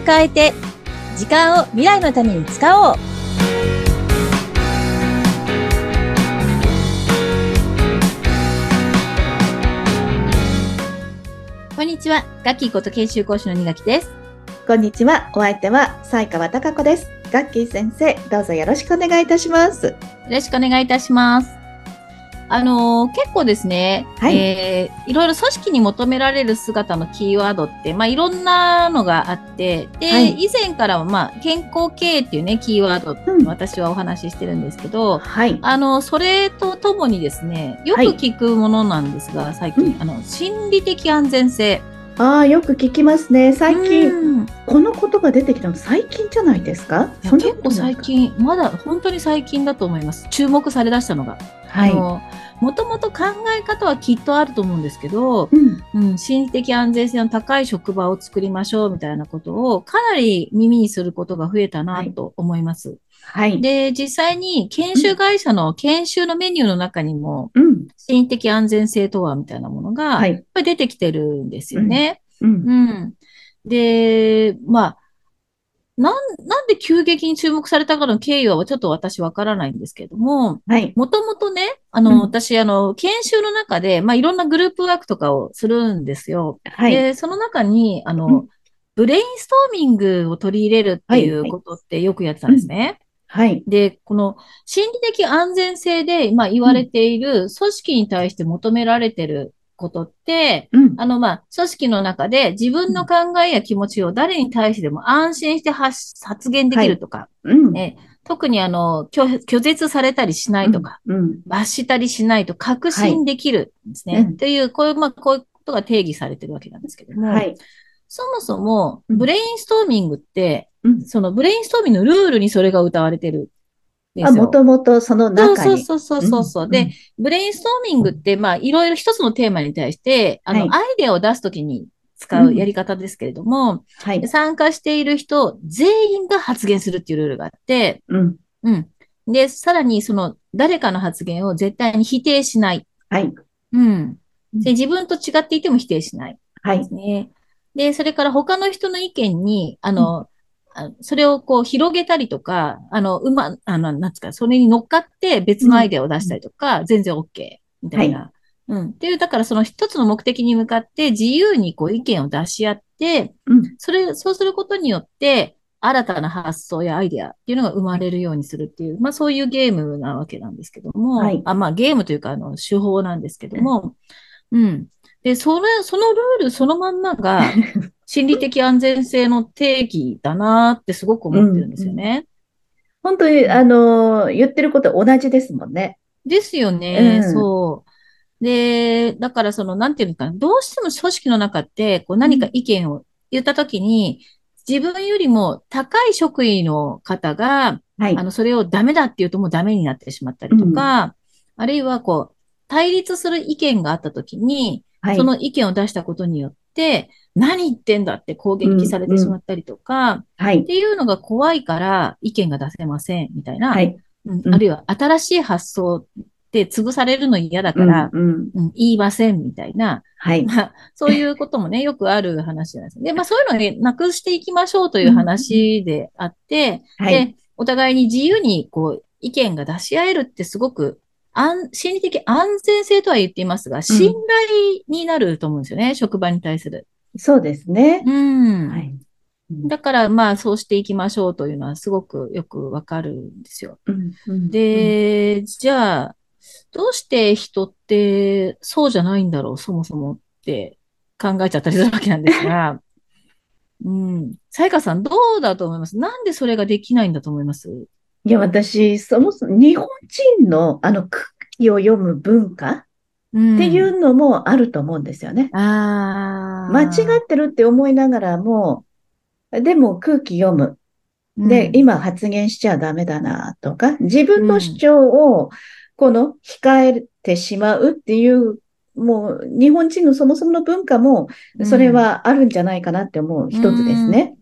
を変えて時間を未来のために使おう。こんにちは、ガッキーこと研修講師の新垣です。こんにちは、お相手は才川貴子です。ガッキー先生、どうぞよろしくお願いいたします。よろしくお願いいたします。結構ですね、はい、いろいろ組織に求められる姿のキーワードって、いろんなのがあって、で、はい、以前からは、健康経営っていうね、キーワードって私はお話ししてるんですけど、はい、それとともにですね、よく聞くものなんですが、はい、最近、心理的安全性。ああ、よく聞きますね。最近この言葉出てきたの最近じゃないですか？結構最近、まだ本当に最近だと思います。注目されだしたのが、はい、もともと考え方はきっとあると思うんですけど、心理的安全性の高い職場を作りましょうみたいなことをかなり耳にすることが増えたなと思います。はいはい、で、実際に研修会社の研修のメニューの中にも、心理的安全性とはみたいなものがやっぱり出てきてるんですよね。で、なんで急激に注目されたかの経緯はちょっと私わからないんですけれども、もともとね、私、研修の中で、いろんなグループワークとかをするんですよ。はい、で、その中に、ブレインストーミングを取り入れるっていうことってよくやってたんですね。はい。で、この心理的安全性で今言われている組織に対して求められていることって、組織の中で自分の考えや気持ちを誰に対してでも安心して発言できるとか、特に拒絶されたりしないとか、罰したりしないと確信できるんですね。という、こういうことが定義されているわけなんですけども、そもそも、ブレインストーミングって、そのブレインストーミングのルールにそれが歌われてるんですよ。あ、もともとその中に。そう。で、ブレインストーミングって、いろいろ一つのテーマに対して、アイデアを出すときに使うやり方ですけれども、参加している人全員が発言するっていうルールがあって、で、さらにその、誰かの発言を絶対に否定しない。で、自分と違っていても否定しない。ですね。で、それから他の人の意見に、それを広げたりとか、それに乗っかって別のアイデアを出したりとか、全然 OK みたいな。っていう、だからその一つの目的に向かって自由に意見を出し合って、そうすることによって、新たな発想やアイデアっていうのが生まれるようにするっていう、そういうゲームなわけなんですけども、ゲームというか、手法なんですけども、で、そのルールそのまんまが心理的安全性の定義だなってすごく思ってるんですよね。本当に、言ってること同じですもんね。ですよね、そう。で、だからなんていうのかな、どうしても組織の中って、何か意見を言ったときに、自分よりも高い職位の方が、それをダメだって言うともうダメになってしまったりとか、あるいは対立する意見があったときに、その意見を出したことによって、何言ってんだって攻撃されてしまったりとか、っていうのが怖いから意見が出せませんみたいな、あるいは新しい発想で潰されるの嫌だから、言いませんみたいな、そういうこともね、よくある話なんです。で、そういうのをね、なくしていきましょうという話であって、で、お互いに自由に意見が出し合えるってすごく心理的安全性とは言っていますが、信頼になると思うんですよね、職場に対する。そうですね。だから、そうしていきましょうというのはすごくよくわかるんですよ。で、じゃあ、どうして人ってそうじゃないんだろう、そもそもって考えちゃったりするわけなんですが、才川さん、どうだと思います？なんでそれができないんだと思います？いや、私、そもそも日本人の空気を読む文化っていうのもあると思うんですよね。間違ってるって思いながらも、でも空気読む。で、今発言しちゃダメだなとか、自分の主張を控えてしまうっていう、もう日本人のそもそもの文化も、それはあるんじゃないかなって思う一つですね。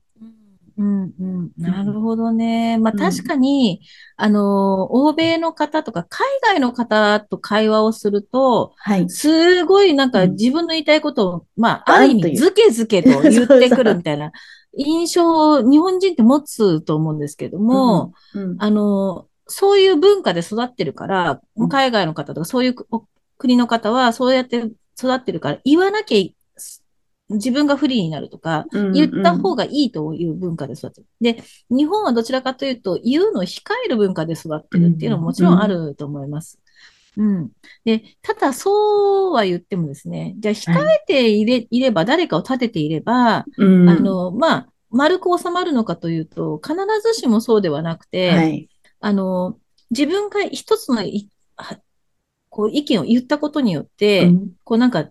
なるほどね。まあう確ん。かに、欧米の方とか海外の方と会話をすると、はい。すごいなんうかん。自分の言いたいことを、まあ、あバる意ンと味言ずけずけとう。言っ そうてそくるう。みたいな印象を日本人って持つと思うんですけどうん。も、うん。そういう文化で育ってるから、うもうん。海外の方とかそういう国の方はそうやって育ってるから、言わなきゃ自分が不利になるとか、うん。言っうたん。方がいいという文化で育ってる。で、日本はどちらかというと、言うのを控える文化で育っうてるっていうのもん。もちうろんあん。ると思います。うん。で、ただそうは言ってもですね、じゃあ控はい。えていれば、誰かを立てていれば、うん。まあ、丸く収まるのかというと、必ずしもそうではなくはて、い。自分が一つのはこう意見を言ったことによっうて、ん。こうなんか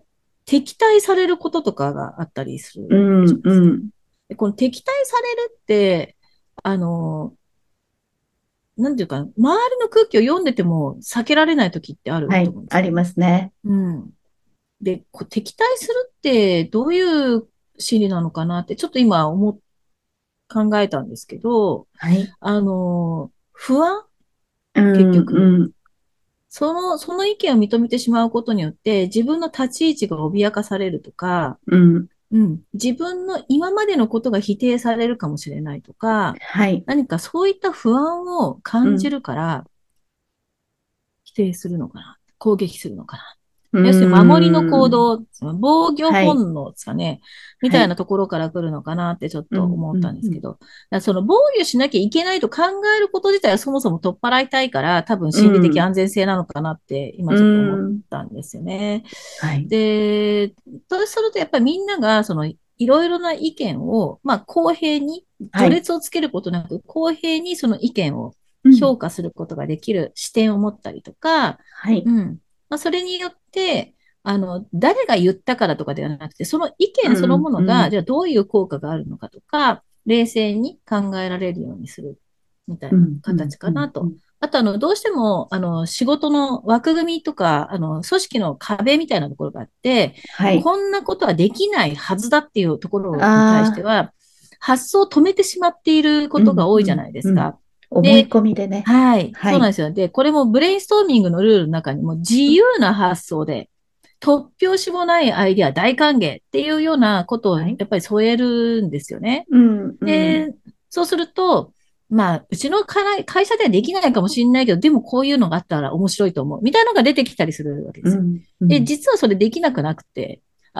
敵対されることとかがあったりすうるじゃん。ないでうすか。ん。でこの敵対されるって、あの、なんていうか、周りの空気を読んでても避けられない時ってあると思うんですありよ。ますね。うん。で、こう敵対するってどういう心理なのかなって、ちょっと今考えたんですけど、はい。不安う結ん。局。うん。その意見を認めてしまうことによって、自分の立ち位置が脅かされるとか、うん。自分の今までのことが否定されるかもしれないとか、はい。何かそういった不安をう感じん。るから、否定するのかな、攻撃するのかな。う要するに守りの行ん。動、防御はい。本能ですかね、みはたいい。なところから来るのかなってちょっうとん。思うったんん。でうすけん。ど、だからその防御しなきゃいけないと考えること自体はそもそも取っ払いたいから、多分う心理的ん。安全性なのかなって今ちょっと思っうん。たんですよね。はい。で、そうするとやっぱりみんながいろいろな意見を、まあ公平に、は序い。列をつけることなく公平にその意見をうん。評価することができる視点を持ったりとか、はい。まあ、それによって、誰が言ったからとかではなくて、その意う見そのん。ものうが、ん。じゃあどういう効果があるのかとか、冷静に考えられるようにするみたいうなん。うん。形かうなん。うと。ん。あと、どうしても、仕事の枠組みとか、組織の壁みたいなところがあって、はい。こんなことはできないはずだっていうところに対してああ、は、発想を止めてしまっているうことん、が多いうじゃん、ないでうすん。か。思いで、込みでね。はそうなんい。ですよ。で、これもブレインストーミングのルールの中にも自由な発想で、突拍子もないアイデア大歓迎っていうようなことをはやい。っぱり添えるんですよね。うん、うん、で、そうすると、まあ、うちの会社ではできないかもしれないけど、でもこういうのがあったら面白いと思う。みたいなのが出てきたりするわけでうすよ。ん、うで、ん。実はそれできなくて、い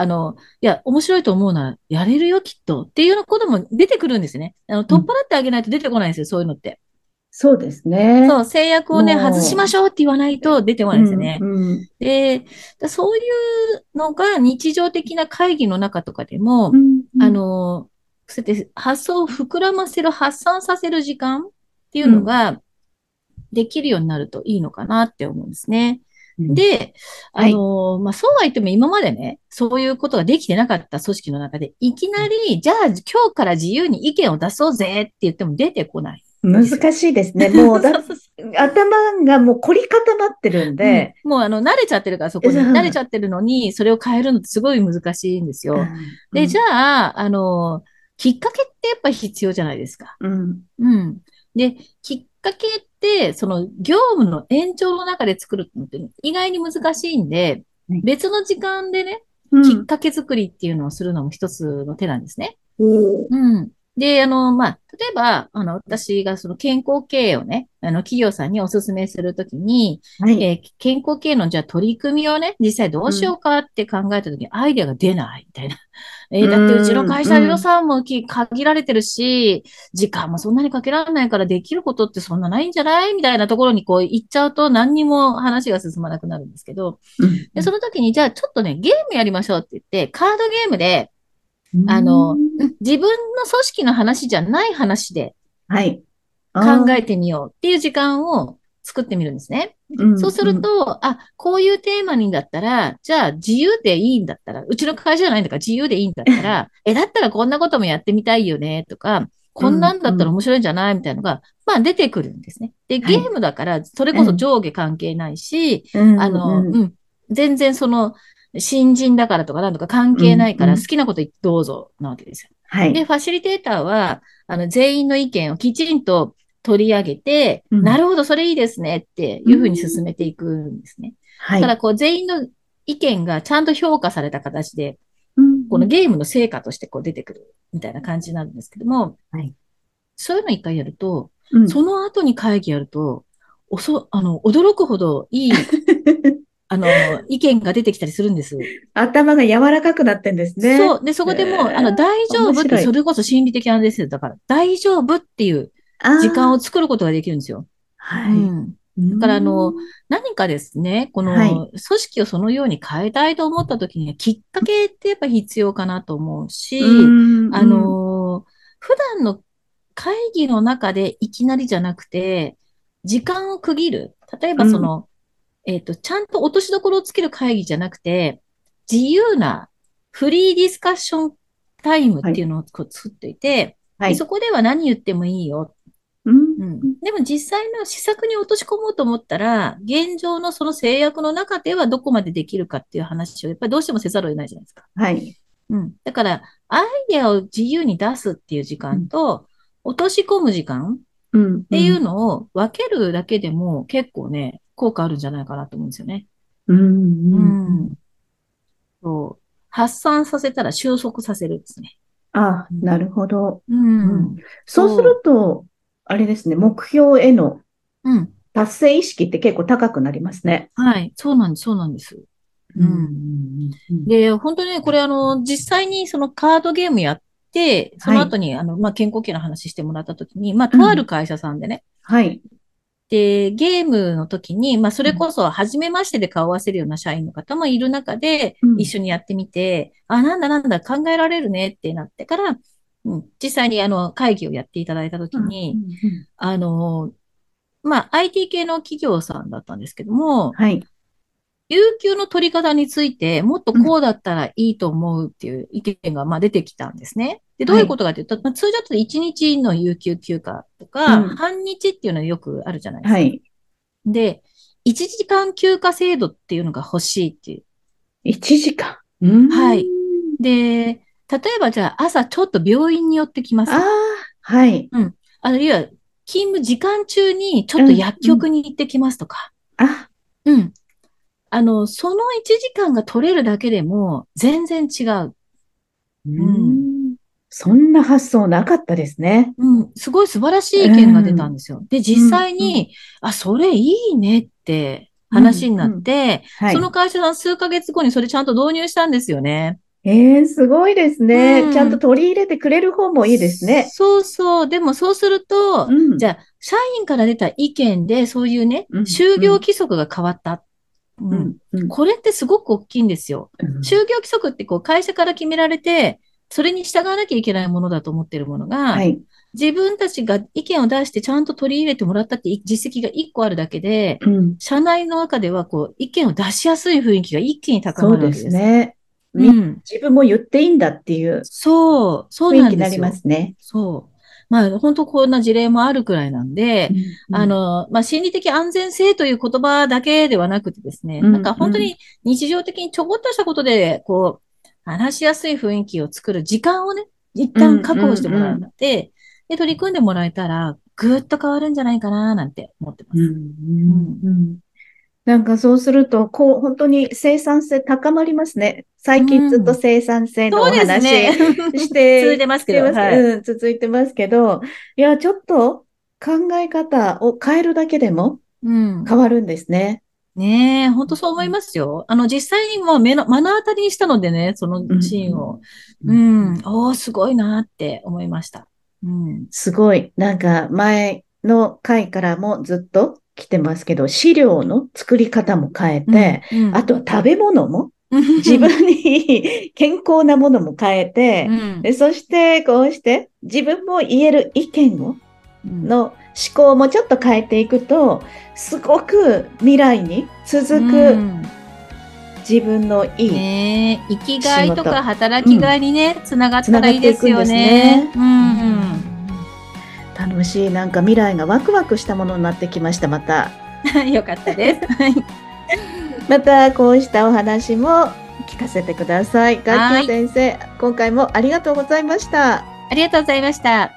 や、面白いと思うならやれるよ、きっと。っていうようなことも出てくるんですね。う取っん払ってあげないと出てこないんですよ、そういうのって。そうですそね。う、制約をね、外しまもしょうって言わないと出てこう、ないんですよね。で、そういうのが日常的な会議の中とかでうも、ん、うん、そうやって発想を膨らませる、発散させる時間っていううのん、ができるようになるといいのかなって思うんですね。うん。で、はい。まあ、そうは言っても今までね、そういうことができてなかった組織の中で、いきなり、じゃあ今日から自由に意見を出そうぜって言っても出てこないんですよ。難しいですね。もうそうそうそう。頭がもう凝り固まってるんで、もう慣れちゃってるから、そうこに。慣れちゃん、ってるのに、それを変えるのってすごい難しいんですうよ。ん、うで、じん、ゃあ、きっかけってやっぱ必要じゃないですか。うん、うん。で、きっかけって、業務の延長の中で作るのって意外に難しいんで、はい。別の時間でね、うきっん、かけ作りっていうのをするのも一つの手なんですね。おーで、まあ、例えば、私が健康経営をね、企業さんにお勧めするときに、はい。健康経営のじゃあ取り組みをね、実際どううしよん、うかって考えたときにアイデアが出ないみたいな。だってうちの会社のう予ん、算も限られてるし、時間もそんなにかけられないからできることってそんなないんじゃないみたいなところに行っちゃうと何にも話が進まなくなるんですけど、うん、うで、そん、の時にじゃあちょっとね、ゲームやりましょうって言って、カードゲームで、うん、自分の組織の話じゃない話ではい。あ考えあ、てみようっていう時間を作ってみるんですね。うそうん、すうるん、と、あ、こういうテーマにだったら、じゃあ自由でいいんだったら、うちの会社じゃないんだから自由でいいんだったら、だったらこんなこともやってみたいよね、とか、うこんなん、んだうったらん、面白いんじゃないみたいなのが、まあ出てくるんですね。で、はゲーい。ムだから、それうこそん、上下関係ないし、うん、うん、全然新人だからとかなんとか関う係ん、ないかうら好ん、きなこと言ってどうぞなわけですよ。はい、でファシリテーターは全員の意見をきちんと取り上げて、うん、なるほどそれいいですねっていうふうに進めていくんですね、うん、だからこう全員の意見がちゃんと評価された形で、うん、このゲームの成果としてこう出てくるみたいな感じなんですけども、はい、そういうの一回やると、うん、その後に会議やると驚くほどいい意見が出てきたりするんです。頭が柔らかくなってんですね。そう。で、そこでもう、大丈夫って、それこそ心理的なんですよ。だから、大丈夫っていう時間を作ることができるんですよ。はい。うん、だから、何かですね、この、組織をそのように変えたいと思った時には、きっかけってやっぱ必要かなと思うし、普段の会議の中でいきなりじゃなくて、時間を区切る。例えば、ちゃんと落としどころをつける会議じゃなくて、自由なフリーディスカッションタイムっていうのを作っていて、はい、そこでは何言ってもいいよ、うんうん。でも実際の施策に落とし込もうと思ったら、現状のその制約の中ではどこまでできるかっていう話をやっぱりどうしてもせざるを得ないじゃないですか。はい。うん。だから、アイデアを自由に出すっていう時間と、落とし込む時間っていうのを分けるだけでも結構ね、効果あるんじゃないかなと思うんですよね。そう。発散させたら収束させるですね。あ、なるほど。そうすると、あれですね、目標への達成意識って結構高くなりますね。はい、そうなんです、そうなんです。で、本当にね、これ実際にそのカードゲームやって、その後に、健康系の話してもらったときに、とある会社さんでね、はい。で、ゲームの時に、それこそ、初めましてで顔を合わせるような社員の方もいる中で、一緒にやってみて、なんだ、考えられるねってなってから、実際に会議をやっていただいた時に、IT 系の企業さんだったんですけども、はい。有給の取り方について、もっとこうだったらいいと思うっていう意見が出てきたんですね。で、どういうことかというと、通常だと1日の有給休暇とか、半日っていうのはよくあるじゃないですか。はい。で、1時間休暇制度っていうのが欲しいっていう。1時間？はい。で、例えばじゃあ朝ちょっと病院に寄ってきます。ああ、はい。うん。あるいは勤務時間中にちょっと薬局に行ってきますとか。あ、うん。その1時間が取れるだけでも全然違う。そんな発想なかったですね。すごい素晴らしい意見が出たんですよ。で、実際に、それいいねって話になって、その会社さん数ヶ月後にそれちゃんと導入したんですよね。すごいですね、ちゃんと取り入れてくれる方もいいですね。そうそう。でもそうすると、じゃあ、社員から出た意見でそういうね、就業規則が変わった。これってすごく大きいんですよ。就業規則ってこう会社から決められて、それに従わなきゃいけないものだと思っているものが、はい、自分たちが意見を出してちゃんと取り入れてもらったって実績が1個あるだけで、社内の中ではこう意見を出しやすい雰囲気が一気に高まるわけです。そうですね。自分も言っていいんだっていう雰囲気になりますね。そう。本当こんな事例もあるくらいなんで、心理的安全性という言葉だけではなくてですね、なんか本当に日常的にちょこっとしたことで、こう、話しやすい雰囲気を作る時間をね、一旦確保してもらって、で、取り組んでもらえたら、ぐっと変わるんじゃないかな、なんて思ってます。なんかそうすると、こう、本当に生産性高まりますね。最近ずっと生産性のお話して、続いてますけど、続いてますけど、いや、ちょっと考え方を変えるだけでも変わるんですね。ねえ、本当そう思いますよ。実際にもう目の当たりにしたのでね、そのシーンを。すごいなって思いました。すごい。なんか前の回からもずっと、来てますけど、資料の作り方も変えて、あとは食べ物も自分に健康なものも変えて、で、そしてこうして自分も言える意見を、の思考もちょっと変えていくと、すごく未来に続く自分のいい、生きがいとか働きがいにね、つながったらいいですよね。楽しい、なんか未来がワクワクしたものになってきました。またよかったですまたこうしたお話も聞かせてください。ガッキー先生、今回もありがとうございました。ありがとうございました。